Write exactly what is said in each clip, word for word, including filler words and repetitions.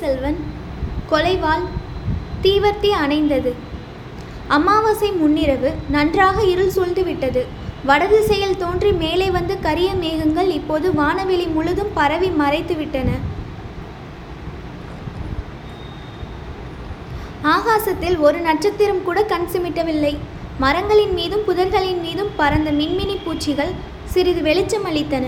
செல்வன் கொலைவாள் தீவர்த்தி அணைந்தது. அமாவாசை முன்னிரவு நன்றாக இருள் சூழ்ந்து விட்டது. வடதிசையில் தோன்றி மேலே வந்து கரிய மேகங்கள் இப்போது வானவெளி முழுதும் பரவி மறைத்து விட்டன. ஆகாசத்தில் ஒரு நட்சத்திரம் கூட கண் சிமிட்டவில்லை. மரங்களின் மீதும் புதர்களின் மீதும் பறந்த மின்மினி பூச்சிகள் சிறிது வெளிச்சம் அளித்தன.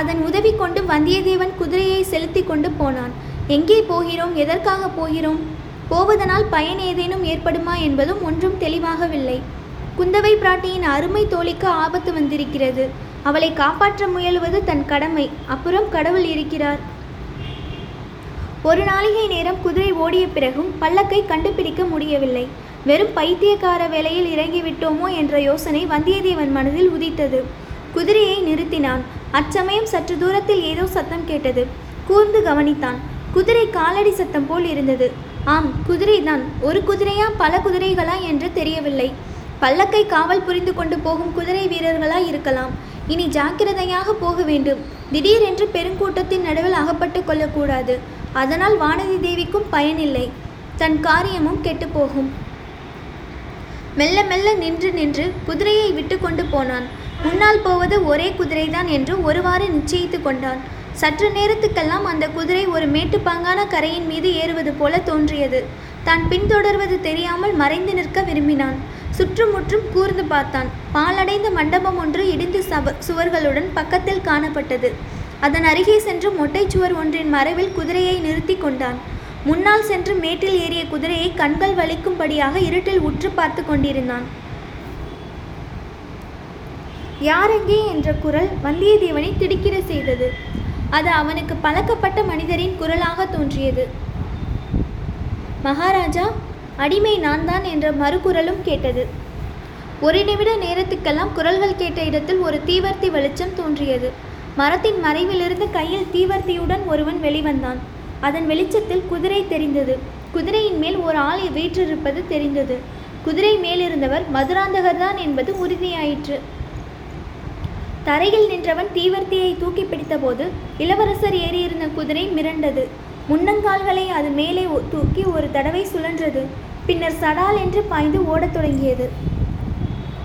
அதன் உதவி கொண்டு வந்தியத்தேவன் குதிரையை செலுத்தி கொண்டு போனான். எங்கே போகிறோம், எதற்காக போகிறோம், போவதனால் பயன் ஏதேனும் ஏற்படுமா என்பதும் ஒன்றும் தெளிவாகவில்லை. குந்தவை பிராட்டியின் அருமை தோழிக்கு ஆபத்து வந்திருக்கிறது. அவளை காப்பாற்ற முயலுவது தன் கடமை. அப்புறம் கடவுள் இருக்கிறார். ஒரு நாளிகை நேரம் குதிரை ஓடிய பிறகும் பல்லக்கை கண்டுபிடிக்க முடியவில்லை. வெறும் பைத்தியக்கார வேலையில் இறங்கிவிட்டோமோ என்ற யோசனை வந்தியத்தேவன் மனதில் உதித்தது. குதிரையை நிறுத்தினான். அச்சமயம் சற்று தூரத்தில் ஏதோ சத்தம் கேட்டது. கூர்ந்து கவனித்தான். குதிரை காலடி சத்தம் போல் இருந்தது. ஆம், குதிரைதான். ஒரு குதிரையா பல குதிரைகளா என்று தெரியவில்லை. பல்லக்கை காவல் புரிந்து கொண்டு போகும் குதிரை வீரர்களாய் இருக்கலாம். இனி ஜாக்கிரதையாக போக வேண்டும். திடீரென்று பெருங்கூட்டத்தின் நடுவில் அகப்பட்டு கொள்ளக்கூடாது. அதனால் வானதி தேவிக்கும் பயனில்லை, தன் காரியமும் கெட்டுப்போகும். மெல்ல மெல்ல நின்று நின்று குதிரையை விட்டு கொண்டு போனான். முன்னால் போவது ஒரே குதிரைதான் என்று ஒருவாறு நிச்சயித்து கொண்டான். சற்று நேரத்துக்கெல்லாம் அந்த குதிரை ஒரு மேட்டுப்பாங்கான கரையின் மீது ஏறுவது போல தோன்றியது. தான் பின்தொடர்வது தெரியாமல் மறைந்து நிற்க விரும்பினான். சுற்றுமுற்றும் கூர்ந்து பார்த்தான். பாலடைந்த மண்டபம் ஒன்று இடிந்து சவ சுவர்களுடன் பக்கத்தில் காணப்பட்டது. அதன் அருகே சென்று மொட்டைச்சுவர் ஒன்றின் மறைவில் குதிரையை நிறுத்தி கொண்டான். முன்னால் சென்று மேட்டில் ஏறிய குதிரையை கண்கள் வலிக்கும்படியாக இருட்டில் உற்று பார்த்து கொண்டிருந்தான். யாரெங்கே என்ற குரல் வந்தியத்தேவனை திடுக்கிட செய்தது. அது அவனுக்கு பழக்கப்பட்ட மனிதரின் குரலாக தோன்றியது. மகாராஜா, அடிமை நான் தான் என்ற மறுகுரலும் கேட்டது. ஒரு நிமிட நேரத்துக்கெல்லாம் குரல்கள் கேட்ட இடத்தில் ஒரு தீவர்த்தி வெளிச்சம் தோன்றியது. மரத்தின் மறைவிலிருந்து கையில் தீவர்த்தியுடன் ஒருவன் வெளிவந்தான். அதன் வெளிச்சத்தில் குதிரை தெரிந்தது. குதிரையின் மேல் ஒரு ஆள் வீற்றிருப்பது தெரிந்தது. குதிரை மேலிருந்தவர் மதுராந்தகர்தான் என்பது உறுதியாயிற்று. தரையில் நின்றவன் தீவர்த்தியை தூக்கி பிடித்த போது இளவரசர் ஏறியிருந்த குதிரை மிரண்டது. முன்னங்கால்களை அது மேலே தூக்கி ஒரு தடவை சுழன்றது. பின்னர் சடால் என்று பாய்ந்து ஓடத் தொடங்கியது.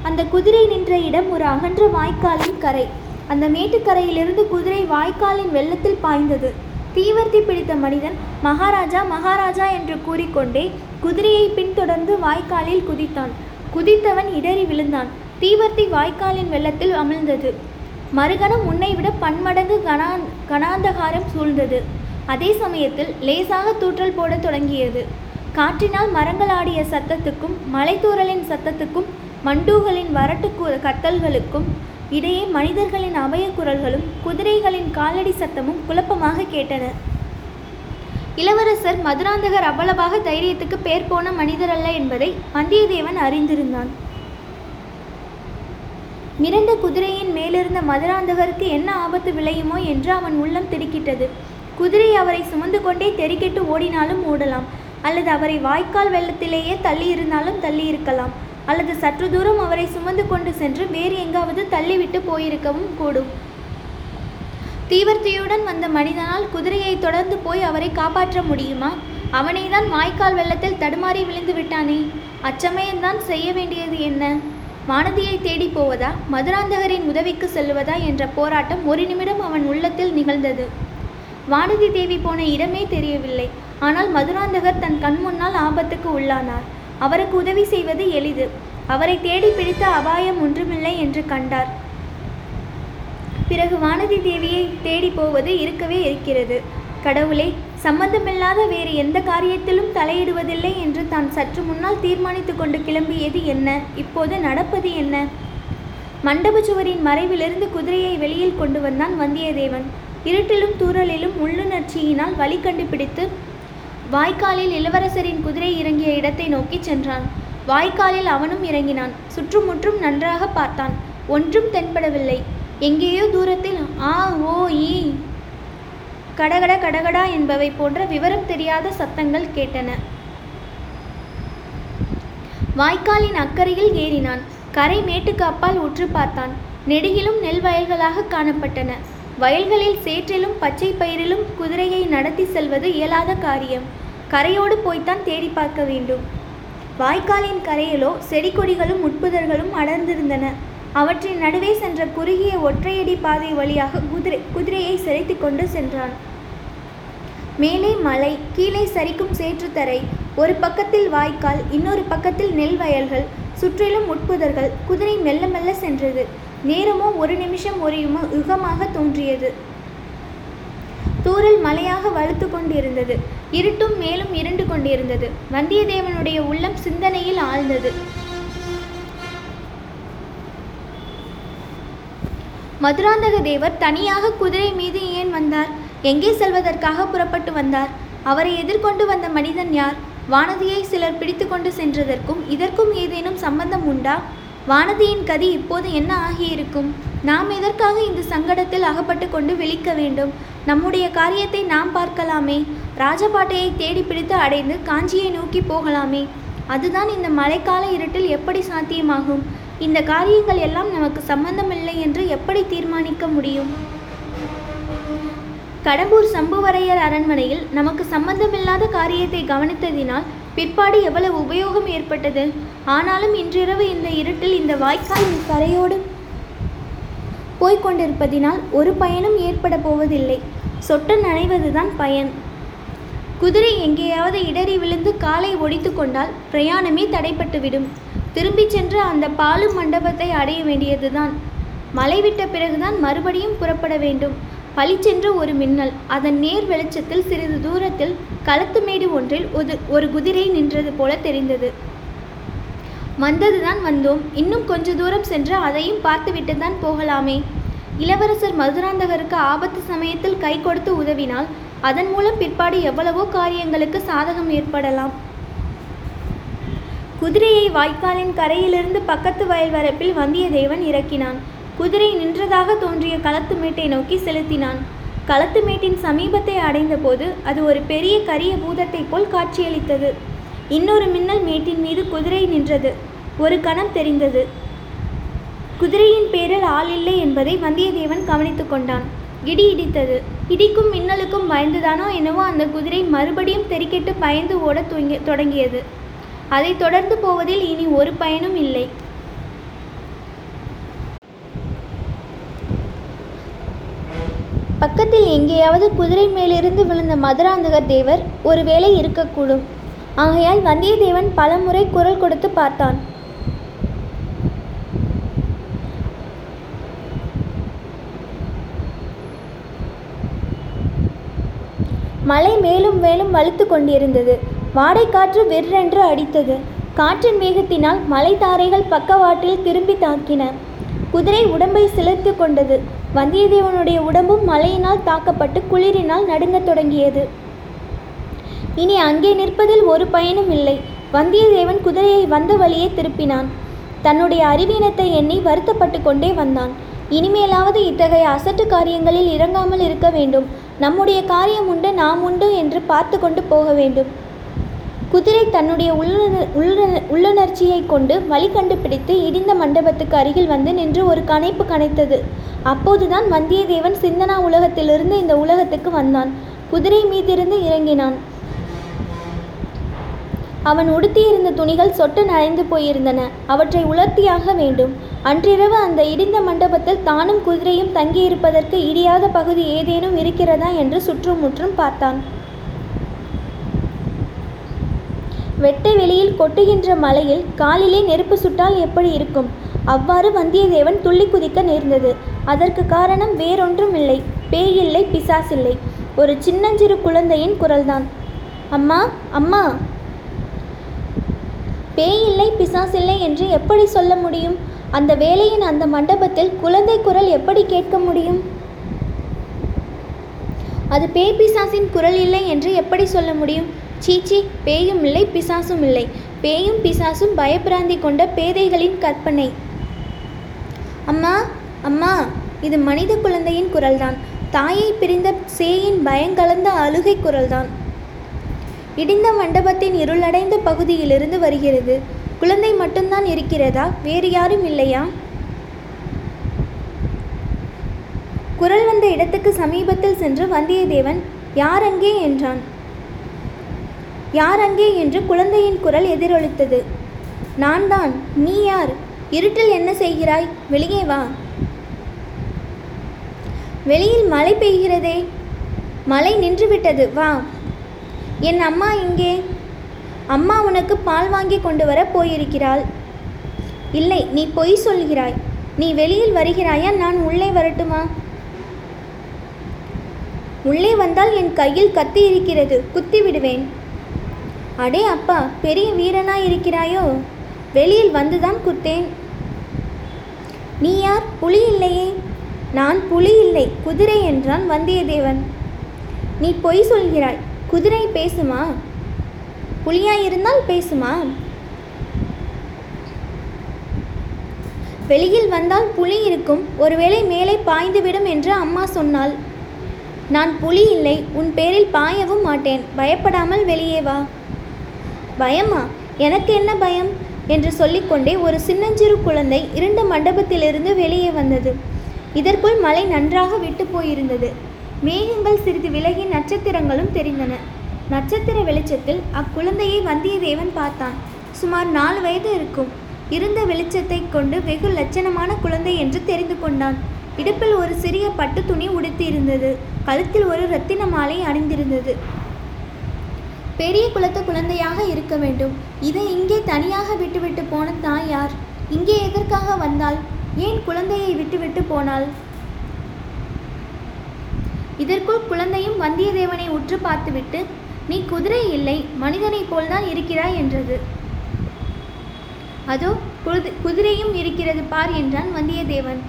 அந்த குதிரை நின்ற இடம் ஒரு அகன்ற வாய்க்காலின் கரை. அந்த மேட்டுக்கரையிலிருந்து குதிரை வாய்க்காலின் வெள்ளத்தில் பாய்ந்தது. தீவர்த்தி பிடித்த மனிதன் மகாராஜா மகாராஜா என்று கூறிக்கொண்டே குதிரையை பின்தொடர்ந்து வாய்க்காலில் குதித்தான். குதித்தவன் இடறி விழுந்தான். தீவர்த்தி வாய்க்காலின் வெள்ளத்தில் அமிழ்ந்தது. மறுகணம் முன்னை விட பன்மடங்கு கணா கணாந்தகாரம் சூழ்ந்தது. அதே சமயத்தில் லேசாக தூற்றல் போட தொடங்கியது. காற்றினால் மரங்களாடிய சத்தத்துக்கும் மலைத்தூரலின் சத்தத்துக்கும் மண்டூகளின் வரட்டு கத்தல்களுக்கும் இடையே மனிதர்களின் அபய குரல்களும் குதிரைகளின் காலடி சத்தமும் குழப்பமாக கேட்டன. இளவரசர் மதுராந்தகர் அவ்வளவாக தைரியத்துக்கு பேர் போன மனிதரல்ல என்பதை வந்தியத்தேவன் அறிந்திருந்தான். மிரண்ட குதிரையின் மேலிருந்த மதுராந்தகருக்கு என்ன ஆபத்து விளையுமோ என்று அவன் உள்ளம் திடுக்கிட்டது. குதிரை அவரை சுமந்து கொண்டே தெறிக்கெட்டு ஓடினாலும் ஓடலாம், அல்லது அவரை வாய்க்கால் வெள்ளத்திலேயே தள்ளியிருந்தாலும் தள்ளியிருக்கலாம், அல்லது சற்று தூரம் அவரை சுமந்து கொண்டு சென்று வேறு எங்காவது தள்ளிவிட்டு போயிருக்கவும் கூடும். தீவர்த்தியுடன் வந்த மனிதனால் குதிரையை தொடர்ந்து போய் அவரை காப்பாற்ற முடியுமா? அவனை தான் வாய்க்கால் வெள்ளத்தில் தடுமாறி விழுந்து விட்டானே. அச்சமயம்தான் செய்ய வேண்டியது என்ன? வானதியை தேடி போவதா, மதுராந்தகரின் உதவிக்கு செல்வதா என்ற போராட்டம் ஒரு நிமிடம் அவன் உள்ளத்தில் நிகழ்ந்தது. வானதி தேவி போன இடமே தெரியவில்லை. ஆனால் மதுராந்தகர் தன் கண் முன்னால் ஆபத்துக்கு உள்ளானார். அவருக்கு உதவி செய்வது எளிது. அவரை தேடி பிடித்த அபாயம் ஒன்றுமில்லை என்று கண்டார். பிறகு வானதி தேவியை தேடி போவது இருக்கவே இருக்கிறது. கடவுளே, சம்பந்தமில்லாத வேறு எந்த காரியத்திலும் தலையிடுவதில்லை என்று தான் சற்று முன்னால் தீர்மானித்து கொண்டு கிளம்பியது என்ன? இப்போது நடப்பது என்ன? மண்டப சுவரின் மறைவிலிருந்து குதிரையை வெளியில் கொண்டு வந்தான் வந்தியத்தேவன். இருட்டிலும் தூறலிலும் உள்ளுணர்ச்சியினால் வழி கண்டுபிடித்து வாய்க்காலில் இளவரசரின் குதிரை இறங்கிய இடத்தை நோக்கி சென்றான். வாய்க்காலில் அவனும் இறங்கினான். சுற்றுமுற்றும் நன்றாக பார்த்தான். ஒன்றும் தென்படவில்லை. எங்கேயோ தூரத்தில் ஆ ஓ ஈ கடகட கடகடா என்பவை போன்ற விவரம் தெரியாத சத்தங்கள் கேட்டன. வாய்க்காலின் அக்கறையில் ஏறினான். கரை மேட்டுக்கு அப்பால் உற்று பார்த்தான். நெடுகிலும் நெல் வயல்களாக காணப்பட்டன. வயல்களில் சேற்றிலும் பச்சை பயிரிலும் குதிரையை நடத்தி செல்வது இயலாத காரியம். கரையோடு போய்த்தான் தேடி பார்க்க வேண்டும். வாய்க்காலின் கரையிலோ செடி கொடிகளும் உட்புதர்களும் அடர்ந்திருந்தன. அவற்றின் நடுவே சென்ற குறுகிய ஒற்றையடி பாதை வழியாக குதிரை குதிரையை சிறைத்து கொண்டு சென்றான். மேலே மலை, கீழே சரிக்கும் சேற்றுத்தரை, ஒரு பக்கத்தில் வாய்க்கால், இன்னொரு பக்கத்தில் நெல் வயல்கள், சுற்றிலும் உட்புதர்கள். குதிரை மெல்ல மெல்ல சென்றது. நேரமோ ஒரு நிமிஷம் ஒரு யுகமாக தோன்றியது. தூரில் மலையாக வலுத்து கொண்டிருந்தது. இருட்டும் மேலும் இருண்டு கொண்டிருந்தது. வந்தியத்தேவனுடைய உள்ளம் சிந்தனையில் ஆழ்ந்தது. மதுராந்தக தேவர் தனியாக குதிரை மீது ஏன் வந்தார்? எங்கே செல்வதற்காக புறப்பட்டு வந்தார்? அவரை எதிர்கொண்டு வந்த மனிதன் யார்? வானதியை சிலர் பிடித்து கொண்டு சென்றதற்கும் இதற்கும் ஏதேனும் சம்பந்தம் உண்டா? வானதியின் கதி இப்போது என்ன ஆகியிருக்கும்? நாம் எதற்காக இந்த சங்கடத்தில் அகப்பட்டு கொண்டு விழிக்க வேண்டும்? நம்முடைய காரியத்தை நாம் பார்க்கலாமே. ராஜபாட்டையை தேடி பிடித்து அடைந்து காஞ்சியை நோக்கி போகலாமே. அதுதான் இந்த மழைக்கால இருட்டில் எப்படி சாத்தியமாகும்? இந்த காரியங்கள் எல்லாம் நமக்கு சம்பந்தமில்லை என்று எப்படி தீர்மானிக்க முடியும்? கடம்பூர் சம்புவரையர் அரண்மனையில் நமக்கு சம்பந்தமில்லாத காரியத்தை கவனித்ததினால் பிற்பாடு எவ்வளவு உபயோகம் ஏற்பட்டது. ஆனாலும் இன்றிரவு இந்த இருட்டில் இந்த வாய்க்காலின் கரையோடு போய்கொண்டிருப்பதினால் ஒரு பயனும் ஏற்பட போவதில்லை. சொட்ட நனைவதுதான் பயன். குதிரை எங்கேயாவது இடறி விழுந்து காலை ஒடித்து கொண்டால் பிரயாணமே தடைப்பட்டுவிடும். திரும்பி சென்று அந்த பாலு மண்டபத்தை அடைய வேண்டியதுதான். மழை விட்ட பிறகுதான் மறுபடியும் புறப்பட வேண்டும். பளிச்சென்று ஒரு மின்னல். அதன் நேர் வெளிச்சத்தில் சிறிது தூரத்தில் களத்துமேடு ஒன்றில் ஒரு குதிரை நின்றது போல தெரிந்தது. வந்ததுதான் வந்தோம். இன்னும் கொஞ்ச தூரம் சென்று அதையும் பார்த்துவிட்டுதான் போகலாமே. இளவரசர் மதுராந்தகருக்கு ஆபத்து சமயத்தில் கை கொடுத்து உதவினால் அதன் மூலம் பிற்பாடு எவ்வளவோ காரியங்களுக்கு சாதகம் ஏற்படலாம். குதிரையை வாய்க்காலின் கரையிலிருந்து பக்கத்து வயல் வரப்பில் வந்தியத்தேவன் இறக்கினான். குதிரை நின்றதாக தோன்றிய களத்துமேட்டை நோக்கி செலுத்தினான். களத்துமேட்டின் சமீபத்தை அடைந்தபோது அது ஒரு பெரிய கரிய பூதத்தை போல் காட்சியளித்தது. இன்னொரு மின்னல் மேட்டின் மீது குதிரை நின்றது. ஒரு கணம் தெரிந்தது. குதிரையின் பேரில் ஆள் இல்லை என்பதை வந்தியத்தேவன் கவனித்து கொண்டான். இடி இடித்தது. இடிக்கும் மின்னலுக்கும் பயந்துதானோ என்னவோ அந்த குதிரை மறுபடியும் தெறிக்கெட்டு பயந்து ஓட தொடங்கியது. அதை தொடர்ந்து போவதில் இனி ஒரு பயனும் இல்லை. பக்கத்தில் எங்கேயாவது குதிரை மேலிருந்து விழுந்த மதுராந்தகர் தேவர் ஒருவேளை இருக்கக்கூடும். ஆகையால் வந்தியத்தேவன் பலமுறை குரல் கொடுத்து பார்த்தான். மலை மேலும் மேலும் வலுத்து கொண்டிருந்தது. வாடைக்காற்று விற்றென்று அடித்தது. காற்றின் வேகத்தினால் மலை தாரைகள் பக்கவாட்டில் திரும்பி தாக்கின. குதிரை உடம்பை சிலிர்த்து கொண்டது. வந்தியத்தேவனுடைய உடம்பும் மலையினால் தாக்கப்பட்டு குளிரினால் நடுங்கத் தொடங்கியது. இனி அங்கே நிற்பதில் ஒரு பயனும் இல்லை. வந்தியத்தேவன் குதிரையை வந்த வழியே திருப்பினான். தன்னுடைய அறிவீனத்தை எண்ணி வருத்தப்பட்டு கொண்டே வந்தான். இனிமேலாவது இத்தகைய அசட்டு காரியங்களில் இறங்காமல் இருக்க வேண்டும். நம்முடைய காரியம் உண்டு, நாம் உண்டு என்று பார்த்து கொண்டு போக வேண்டும். குதிரை தன்னுடைய உள்ளுணர் உள்ளுணர்ச்சியை கொண்டு வழி கண்டுபிடித்து இடிந்த மண்டபத்துக்கு அருகில் வந்து நின்று ஒரு கனைப்பு கனைத்தது. அப்போதுதான் வந்தியத்தேவன் சிந்தனா உலகத்திலிருந்து இந்த உலகத்துக்கு வந்தான். குதிரை மீதிருந்து இறங்கினான். அவன் உடுத்தியிருந்த துணிகள் சொட்டு நனைந்து போயிருந்தன. அவற்றை உலர்த்தியாக வேண்டும். அன்றிரவு அந்த இடிந்த மண்டபத்தில் தானும் குதிரையும் தங்கியிருப்பதற்கு இடியாத பகுதி ஏதேனும் இருக்கிறதா என்று சுற்றுமுற்றும் பார்த்தான். வெட்ட வெளியில் கொட்டுகின்ற மலையில் காலிலே நெருப்பு சுட்டால் எப்படி இருக்கும்? அவ்வாறு வந்தியத்தேவன் துள்ளி குதிக்க நேர்ந்தது. அதற்கு காரணம் வேறொன்றும் இல்லை. பேயில்லை, பிசாசில்லை, ஒரு சின்னஞ்சிறு குழந்தையின் குரல்தான். அம்மா, அம்மா! பேயில்லை, பிசாசில்லை என்று எப்படி சொல்ல முடியும்? அந்த வேளையின் அந்த மண்டபத்தில் குழந்தை குரல் எப்படி கேட்க முடியும்? அது பேய் பிசாசின் குரல் இல்லை என்று எப்படி சொல்ல முடியும்? சீச்சி, பேயும் இல்லை, பிசாசும் இல்லை. பேயும் பிசாசும் பயப்பிராந்தி கொண்ட பேதைகளின் கற்பனை. அம்மா, அம்மா! இது மனித குழந்தையின் குரல்தான். தாயை பிரிந்த சேயின் பயங்கலந்த அழுகை குரல்தான். இடிந்த மண்டபத்தின் இருளடைந்த பகுதியிலிருந்து வருகிறது. குழந்தை மட்டும்தான் இருக்கிறதா? வேறு யாரும் இல்லையா? குரல் வந்த இடத்துக்கு சமீபத்தில் சென்று வந்தியத்தேவன் யார் அங்கே என்றான். யார் அங்கே என்று குழந்தையின் குரல் எதிரொலித்தது. நான் தான். நீ யார்? இருட்டில் என்ன செய்கிறாய்? வெளியே வா. வெளியில் மழை பெய்கிறதே. மழை நின்றுவிட்டது, வா. என் அம்மா இங்கே. அம்மா உனக்கு பால் வாங்கி கொண்டு வர போயிருக்கிறாள். இல்லை, நீ பொய் சொல்கிறாய். நீ வெளியில் வருகிறாயா? நான் உள்ளே வரட்டுமா? உள்ளே வந்தால் என் கையில் கத்தி இருக்கிறது, குத்தி விடுவேன். அடே அப்பா, பெரிய வீரனாய் இருக்கிறாயோ. வெளியில் வந்துதான் குத்தேன். நீ யார்? புலி இல்லையே. நான் புலி இல்லை, குதிரை என்றான் வந்தியத்தேவன். நீ பொய் சொல்கிறாய். குதிரை பேசுமா? புலியாயிருந்தால் பேசுமா? வெளியில் வந்தால் புலி இருக்கும், ஒருவேளை மேலே பாய்ந்துவிடும் என்று அம்மா சொன்னாள். நான் புலி இல்லை, உன் பேரில் பாயவும் மாட்டேன். பயப்படாமல் வெளியே வா. பயமா? எனக்கு என்ன பயம் என்று சொல்லிக்கொண்டே ஒரு சின்னஞ்சிறு குழந்தை இருண்ட மண்டபத்திலிருந்து வெளியே வந்தது. இதற்குள் மழை நன்றாக விட்டு போயிருந்தது. மேகங்கள் சிறிது விலகி நட்சத்திரங்களும் தெரிந்தன. நட்சத்திர வெளிச்சத்தில் அக்குழந்தையை வந்தியத்தேவன் பார்த்தான். சுமார் நாலு வயது இருக்கும். இருந்த வெளிச்சத்தை கொண்டு வெகு லட்சணமான குழந்தை என்று தெரிந்து கொண்டான். இடுப்பில் ஒரு சிறிய பட்டு துணி உடுத்தி இருந்தது. கழுத்தில் ஒரு இரத்தின மாலை அணிந்திருந்தது. பெரிய குலத்து குழந்தையாக இருக்க வேண்டும். இதை இங்கே தனியாக விட்டுவிட்டு போன தாய் யார்? இங்கே எதற்காக வந்தாள்? ஏன் குழந்தையை விட்டுவிட்டு போனாள்? இதற்குள் குழந்தையும் வந்தியத்தேவனை உற்று பார்த்துவிட்டு, நீ குதிரை இல்லை, மனிதனை போல்தான் இருக்கிறாய் என்றது. அதோ குது குதிரையும் இருக்கிறது பார் என்றான் வந்தியத்தேவன்.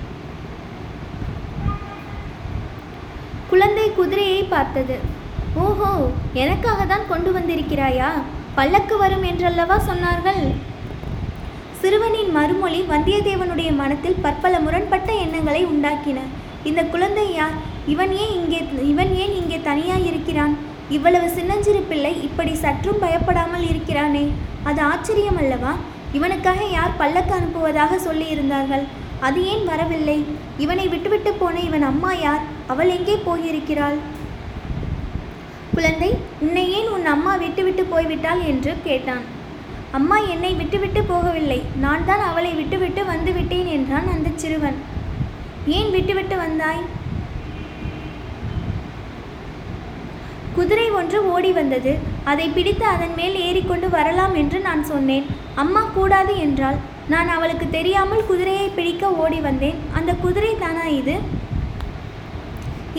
குழந்தை குதிரையை பார்த்தது. ஓஹோ, எனக்காக தான் கொண்டு வந்திருக்கிறாயா? பல்லக்கு வரும் என்றல்லவா சொன்னார்கள்? சிறுவனின் மறுமொழி வந்தியத்தேவனுடைய மனத்தில் பற்பல முரண்பட்ட எண்ணங்களை உண்டாக்கின. இந்த குழந்தை யார்? இவன் ஏன் இங்கே இவன் ஏன் இங்கே தனியாய் இருக்கிறான்? இவ்வளவு சின்னஞ்சிறு பிள்ளை இப்படி சற்றும் பயப்படாமல் இருக்கிறானே, அது ஆச்சரியம் அல்லவா? இவனுக்காக யார் பல்லக்கு அனுப்புவதாக சொல்லியிருந்தார்கள்? அது ஏன் வரவில்லை? இவனை விட்டுவிட்டு போன இவன் அம்மா யார்? அவள் எங்கே போயிருக்கிறாள்? குழந்தை, உன்னை ஏன் உன் அம்மா விட்டுவிட்டு போய்விட்டாள் என்று கேட்டான். அம்மா என்னை விட்டுவிட்டு போகவில்லை, நான் தான் அவளை விட்டுவிட்டு வந்துவிட்டேன் என்றான் அந்த சிறுவன். ஏன் விட்டுவிட்டு வந்தாய்? குதிரை ஒன்று ஓடி வந்தது, அதை பிடித்து அதன் மேல் ஏறிக்கொண்டு வரலாம் என்று நான் சொன்னேன். அம்மா கூடாது என்றாள். நான் அவளுக்கு தெரியாமல் குதிரையை பிடிக்க ஓடி வந்தேன். அந்த குதிரை தானா இது?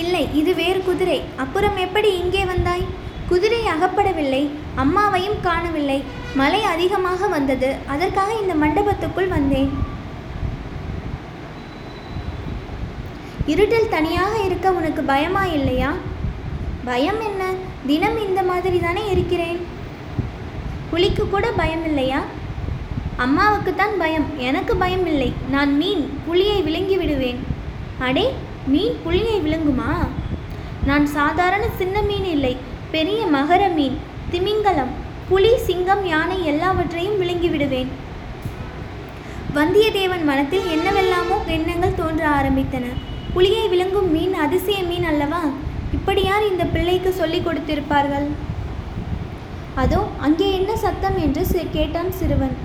இல்லை, இது வேறு குதிரை. அப்புறம் எப்படி இங்கே வந்தாய்? குதிரை அகப்படவில்லை, அம்மாவையும் காணவில்லை. மழை அதிகமாக வந்தது, அதற்காக இந்த மண்டபத்துக்குள் வந்தேன். இருட்டில் தனியாக இருக்க உனக்கு பயமா இல்லையா? பயம் என்ன? தினம் இந்த மாதிரி தானே இருக்கிறேன். புலிக்கு கூட பயம் இல்லையா? அம்மாவுக்குத்தான் பயம், எனக்கு பயம் இல்லை. நான் மீன், புலியை விழுங்கி விடுவேன். அடே, மீன் புலியை விழுங்குமா? நான் சாதாரண சின்ன மீன் இல்லை, பெரிய மகர மீன், திமிங்கலம், புலி, சிங்கம், யானை எல்லாவற்றையும் விழுங்கி விடுவேன். வந்தியத்தேவன் மனத்தில் என்னவெல்லாமோ எண்ணங்கள் தோன்ற ஆரம்பித்தன. புலியை விழுங்கும் மீன் அதிசய மீன் அல்லவா? இப்படி யார் இந்த பிள்ளைக்கு சொல்லிக் கொடுத்திருப்பார்கள்? அதோ அங்கே என்ன சத்தம் என்று கேட்டான் சிறுவன்.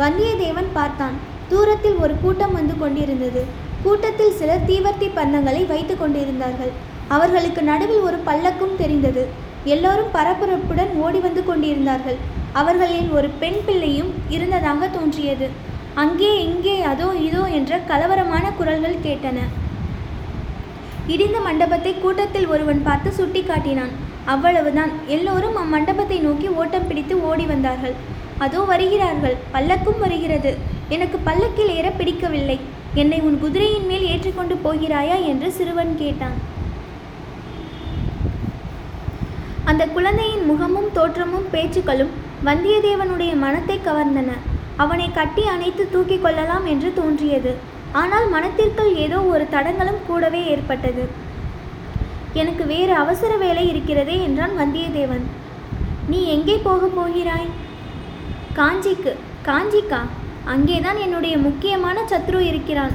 வந்தியத்தேவன் பார்த்தான். தூரத்தில் ஒரு கூட்டம் வந்து கொண்டிருந்தது. கூட்டத்தில் சிலர் தீவர்த்தி பந்தங்களை வைத்து கொண்டிருந்தார்கள். அவர்களுக்கு நடுவில் ஒரு பல்லக்கும் தெரிந்தது. எல்லோரும் பரபரப்புடன் ஓடி வந்து கொண்டிருந்தார்கள். அவர்களில் ஒரு பெண் பிள்ளையும் இருந்ததாக தோன்றியது. அங்கே இங்கே அதோ இதோ என்ற கலவரமான குரல்கள் கேட்டன. இடிந்த மண்டபத்தை கூட்டத்தில் ஒருவன் பார்த்து சுட்டி காட்டினான். அவ்வளவுதான், எல்லோரும் அம்மண்டபத்தை நோக்கி ஓட்டம் பிடித்து ஓடி வந்தார்கள். அதோ வருகிறார்கள், பல்லக்கும் வருகிறது. எனக்கு பல்லக்கில் ஏற பிடிக்கவில்லை, என்னை உன் குதிரையின் மேல் ஏற்றிக்கொண்டு போகிறாயா என்று சிறுவன் கேட்டான். அந்த குழந்தையின் முகமும் தோற்றமும் பேச்சுக்களும் வந்தியத்தேவனுடைய மனத்தை கவர்ந்தன. அவனை கட்டி அணைத்து தூக்கிக் கொள்ளலாம் என்று தோன்றியது. ஆனால் மனத்திற்குள் ஏதோ ஒரு தடங்களும் கூடவே ஏற்பட்டது. எனக்கு வேறு அவசர வேலை இருக்கிறதே என்றான் வந்தியத்தேவன். நீ எங்கே போக போகிறாய்? காஞ்சிக்கு. காஞ்சிக்கா? அங்கேதான் என்னுடைய முக்கியமான சத்ரு இருக்கிறான்.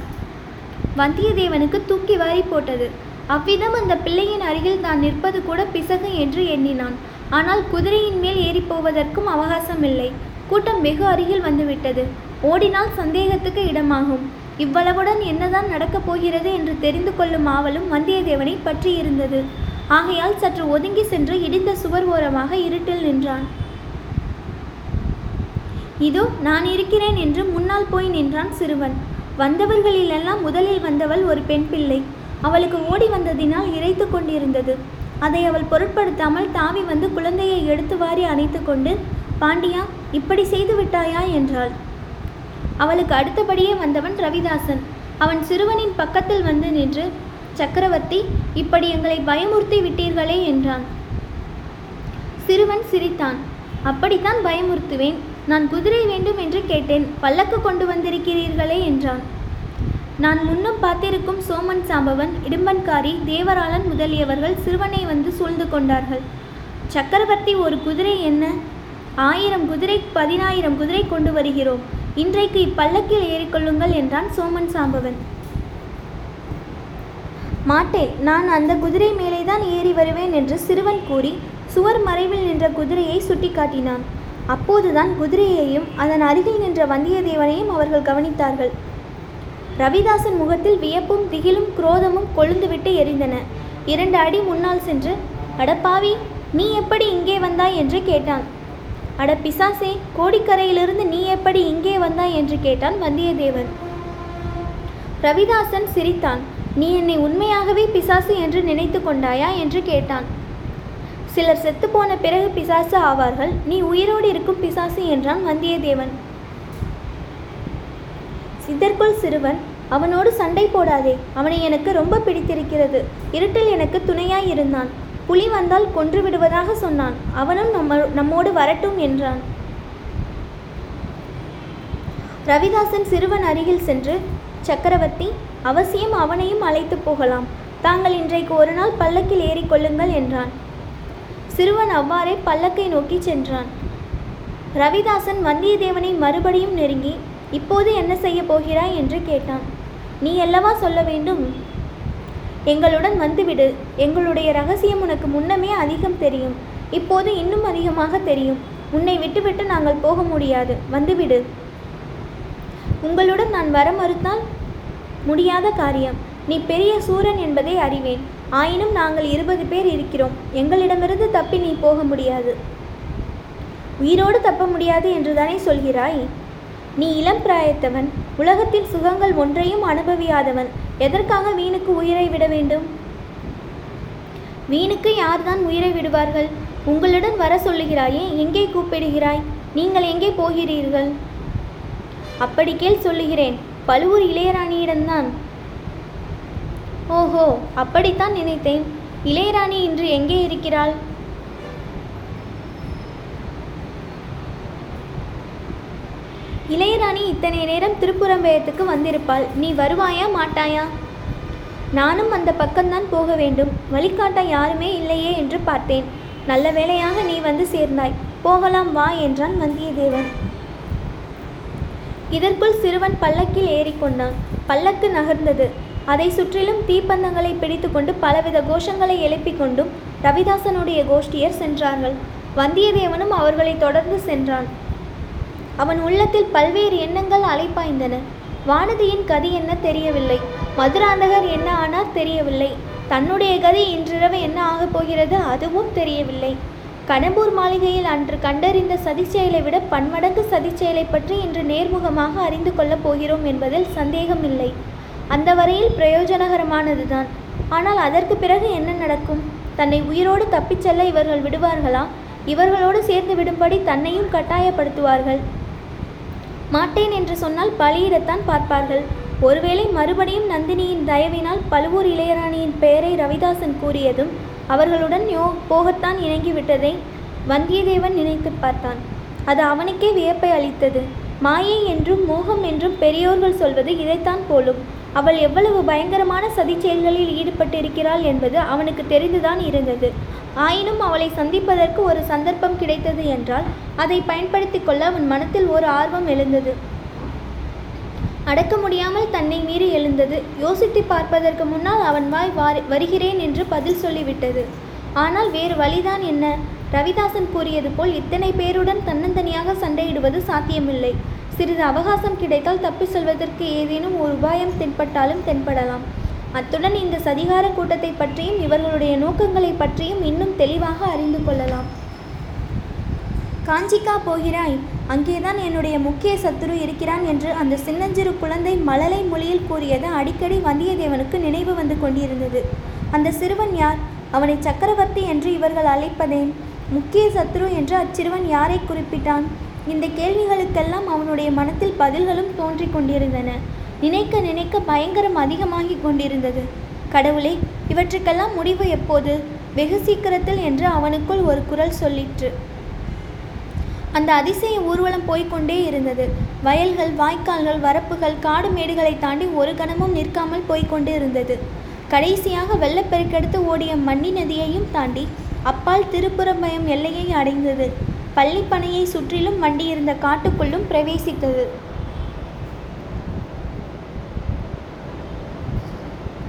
வந்தியத்தேவனுக்கு தூக்கி வாரி போட்டது. அவ்விதம் அந்த பிள்ளையின் அருகில் தான் நிற்பது கூட பிசகு என்று எண்ணினான். ஆனால் குதிரையின் மேல் ஏறி போவதற்கும் அவகாசம் இல்லை. கூட்டம் வெகு அருகில் வந்துவிட்டது. ஓடினால் சந்தேகத்துக்கு இடமாகும். இவ்வளவுடன் என்னதான் நடக்கப் போகிறது என்று தெரிந்து கொள்ளும் ஆவலும் வந்தியத்தேவனை பற்றியிருந்தது. ஆகையால் சற்று ஒதுங்கி சென்று இடிந்த சுவர் ஓரமாக இருட்டில் நின்றான். இதோ நான் இருக்கிறேன் என்று முன்னால் போய் நின்றான் சிறுவன். வந்தவர்களிலெல்லாம் முதலில் வந்தவள் ஒரு பெண் பிள்ளை. அவளுக்கு ஓடி வந்ததினால் இறைத்து கொண்டிருந்தது. அதை அவள் பொருட்படுத்தாமல் தாவி வந்து குழந்தையை எடுத்து வாரி அணைத்து கொண்டு, பாண்டியா, இப்படி செய்து விட்டாயா என்றாள். அவளுக்கு அடுத்தபடியே வந்தவன் ரவிதாசன். அவன் சிறுவனின் பக்கத்தில் வந்து நின்று, சக்கரவர்த்தி, இப்படி எங்களை பயமுறுத்தி விட்டீர்களே என்றான். சிறுவன் சிரித்தான். அப்படித்தான் பயமுறுத்துவேன். நான் குதிரை வேண்டும் என்று கேட்டேன், பல்லக்கு கொண்டு வந்திருக்கிறீர்களே என்றான். நான் முன்னும் பார்த்திருக்கும் சோமன் சாம்பவன், இடும்பன்காரி, தேவராளன் முதலியவர்கள் சிறுவனை வந்து சூழ்ந்து கொண்டார்கள். சக்கரவர்த்தி, ஒரு குதிரை என்ன? ஆயிரம் குதிரை பதினாயிரம் குதிரை கொண்டு வருகிறோம். இன்றைக்கு இப்பல்லக்கில் ஏறிக்கொள்ளுங்கள் என்றான் சோமன் சாம்பவன். மாட்டேன், நான் அந்த குதிரை மேலேதான் ஏறி வருவேன் என்று சிறுவன் கூறி சுவர் மறைவில் நின்ற குதிரையை சுட்டி காட்டினான். அப்போதுதான் குதிரையையும் அதன் அருகில் நின்ற வந்தியத்தேவனையும் அவர்கள் கவனித்தார்கள். ரவிதாசன் முகத்தில் வியப்பும் திகிலும் குரோதமும் கொழுந்துவிட்டு எரிந்தன. இரண்டு அடி முன்னால் சென்று, அடப்பாவி, நீ எப்படி இங்கே வந்தாய் என்று கேட்டான். அட பிசாசே, கோடிக்கரையிலிருந்து நீ எப்படி இங்கே வந்தாய் என்று கேட்டான் வந்தியத்தேவன். ரவிதாசன் சிரித்தான். நீ என்னை உண்மையாகவே பிசாசு என்று நினைத்து கொண்டாயா என்று கேட்டான். சிலர் செத்துப்போன பிறகு பிசாசு ஆவார்கள், நீ உயிரோடு இருக்கும் பிசாசு என்றான் வந்தியத்தேவன். இதற்குள் சிறுவன், அவனோடு சண்டை போடாதே, அவனை எனக்கு ரொம்ப பிடித்திருக்கிறது. இருட்டில் எனக்கு துணையாய் இருந்தான். புலி வந்தால் கொன்று விடுவதாக சொன்னான். அவனும் நம்ம நம்மோடு வரட்டும் என்றான். ரவிதாசன் சிறுவன் அருகில் சென்று, சக்கரவர்த்தி, அவசியம் அவனையும் அழைத்து போகலாம். தாங்கள் இன்றைக்கு ஒரு நாள் பல்லக்கில் ஏறிக்கொள்ளுங்கள் என்றான். சிறுவன் அவ்வாறே பல்லக்கை நோக்கி சென்றான். ரவிதாசன் வந்தியத்தேவனை மறுபடியும் நெருங்கி, இப்போது என்ன செய்ய போகிறாய் என்று கேட்டான். நீ அல்லவா சொல்ல வேண்டும். எங்களுடன் வந்துவிடு. எங்களுடைய ரகசியம் உனக்கு முன்னமே அதிகம் தெரியும். இப்போது இன்னும் அதிகமாக தெரியும். உன்னை விட்டுவிட்டு நாங்கள் போக முடியாது. வந்துவிடு. உங்களுடன் நான் வர மறுத்தால் முடியாத காரியம். நீ பெரிய சூரன் என்பதை அறிவேன். ஆயினும் நாங்கள் இருபது பேர் இருக்கிறோம். எங்களிடமிருந்து தப்பி நீ போக முடியாது. உயிரோடு தப்ப முடியாது என்றுதானே சொல்கிறாய்? நீ இளம் பிராயத்தவன், உலகத்தின் சுகங்கள் ஒன்றையும் அனுபவியாதவன். எதற்காக வீணுக்கு உயிரை விட வேண்டும்? வீணுக்கு யார்தான் உயிரை விடுவார்கள்? உங்களுடன் வர சொல்லுகிறாயே, எங்கே கூப்பிடுகிறாய்? நீங்கள் எங்கே போகிறீர்கள்? அப்படி கேள் சொல்லுகிறேன். பழுவூர் இளையராணியிடம்தான். ஓஹோ, அப்படித்தான் நினைத்தேன். இளையராணி இன்று எங்கே இருக்கிறாள்? இளையராணி இத்தனை நேரம் திருப்புறம்பயத்துக்கு வந்திருப்பாள். நீ வருவாயா மாட்டாயா? நானும் அந்த பக்கம்தான் போக வேண்டும். வழிகாட்ட யாருமே இல்லையே என்று பார்த்தேன். நல்ல வேளையாக நீ வந்து சேர்ந்தாய். போகலாம் வா என்றான் வந்தியத்தேவன். இதற்குள் சிறுவன் பல்லக்கில் ஏறிக்கொண்டான். பல்லக்கு நகர்ந்தது. அதை சுற்றிலும் தீப்பந்தங்களை பிடித்து கொண்டு பலவித கோஷங்களை எழுப்பிக் கொண்டும் ரவிதாசனுடைய கோஷ்டியர் சென்றார்கள். வந்தியத்தேவனும் அவர்களை தொடர்ந்து சென்றான். அவன் உள்ளத்தில் பல்வேறு எண்ணங்கள் அலைப்பாய்ந்தன. வானதியின் கதி என்ன தெரியவில்லை. மதுராந்தகர் என்ன ஆனார் தெரியவில்லை. தன்னுடைய கதி இன்றிரவு என்ன ஆகப் போகிறது அதுவும் தெரியவில்லை. கடம்பூர் மாளிகையில் அன்று கண்டறிந்த சதிச்செயலை விட பன்மடங்கு சதிச்செயலை பற்றி இன்று நேர்முகமாக அறிந்து கொள்ளப் போகிறோம் என்பதில் சந்தேகம் இல்லை. அந்த வரையில் பிரயோஜனகரமானதுதான். ஆனால் அதற்கு பிறகு என்ன நடக்கும்? தன்னை உயிரோடு தப்பிச் செல்ல இவர்கள் விடுவார்களா? இவர்களோடு சேர்ந்து விடும்படி தன்னையும் கட்டாயப்படுத்துவார்கள். மாட்டேன் என்று சொன்னால் பலியிடத்தான் பார்ப்பார்கள். ஒருவேளை மறுபடியும் நந்தினியின் தயவினால் பழுவூர் இளையராணியின் பெயரை ரவிதாசன் கூறியதும் அவர்களுடன் யோ போகத்தான் இணங்கிவிட்டதை வந்தியத்தேவன் நினைத்து பார்த்தான். அது அவனுக்கே வியப்பை அளித்தது. மாயை என்றும் மோகம் என்றும் பெரியோர்கள் சொல்வது இதைத்தான் போலும். அவள் எவ்வளவு பயங்கரமான சதிச் செயல்களில் ஈடுபட்டிருக்கிறாள் என்பது அவனுக்கு தெரிந்துதான் இருந்தது. ஆயினும் அவளை சந்திப்பதற்கு ஒரு சந்தர்ப்பம் கிடைத்தது என்றால் அதை பயன்படுத்தி கொள்ள அவன் மனத்தில் ஒரு ஆர்வம் எழுந்தது. அடக்க முடியாமல் தன்னை மீறி எழுந்தது. யோசித்து பார்ப்பதற்கு முன்னால் அவன் வாய் வருகிறேன் என்று பதில் சொல்லிவிட்டது. ஆனால் வேறு வழிதான் என்ன? ரவிதாசன் கூறியது போல் இத்தனை பேருடன் தன்னந்தனியாக சண்டையிடுவது சாத்தியமில்லை. சிறிது அவகாசம் கிடைத்தால் தப்பி செல்வதற்கு ஏதேனும் ஒரு உபாயம் தென்பட்டாலும் தென்படலாம். அத்துடன் இந்த சதிகார கூட்டத்தை பற்றியும் இவர்களுடைய நோக்கங்களை பற்றியும் இன்னும் தெளிவாக அறிந்து கொள்ளலாம். காஞ்சிக்கா போகிறாய், அங்கேதான் என்னுடைய முக்கிய சத்துரு இருக்கிறான் என்று அந்த சின்னஞ்சிறு குழந்தை மழலை மொழியில் கூறியது அடிக்கடி வந்தியத்தேவனுக்கு நினைவு வந்து கொண்டிருந்தது. அந்த சிறுவன் யார்? அவனை சக்கரவர்த்தி என்று இவர்கள் அழைப்பதேன்? முக்கிய சத்துரு என்று அச்சிறுவன் யாரை குறிப்பிட்டான்? இந்த கேள்விகளுக்கெல்லாம் அவனுடைய மனத்தில் பதில்களும் தோன்றி கொண்டிருந்தன. நினைக்க நினைக்க பயங்கரம் அதிகமாகி கொண்டிருந்தது. கடவுளே, இவற்றுக்கெல்லாம் முடிவு எப்போது? வெகு சீக்கிரத்தில் என்று அவனுக்குள் ஒரு குரல் சொல்லிற்று. அந்த அதிசய ஊர்வலம் போய்கொண்டே இருந்தது. வயல்கள், வாய்க்கால்கள், வரப்புகள், காடு மேடுகளை தாண்டி ஒரு கணமும் நிற்காமல் போய்கொண்டு இருந்தது. கடைசியாக வெள்ளப்பெருக்கெடுத்து ஓடிய மண்ணி நதியையும் தாண்டி அப்பால் திருப்புறம்பயம் எல்லையை அடைந்தது. பள்ளிப்பனையை சுற்றிலும் மண்டியிருந்த காட்டுக்குள்ளும் பிரவேசித்தது.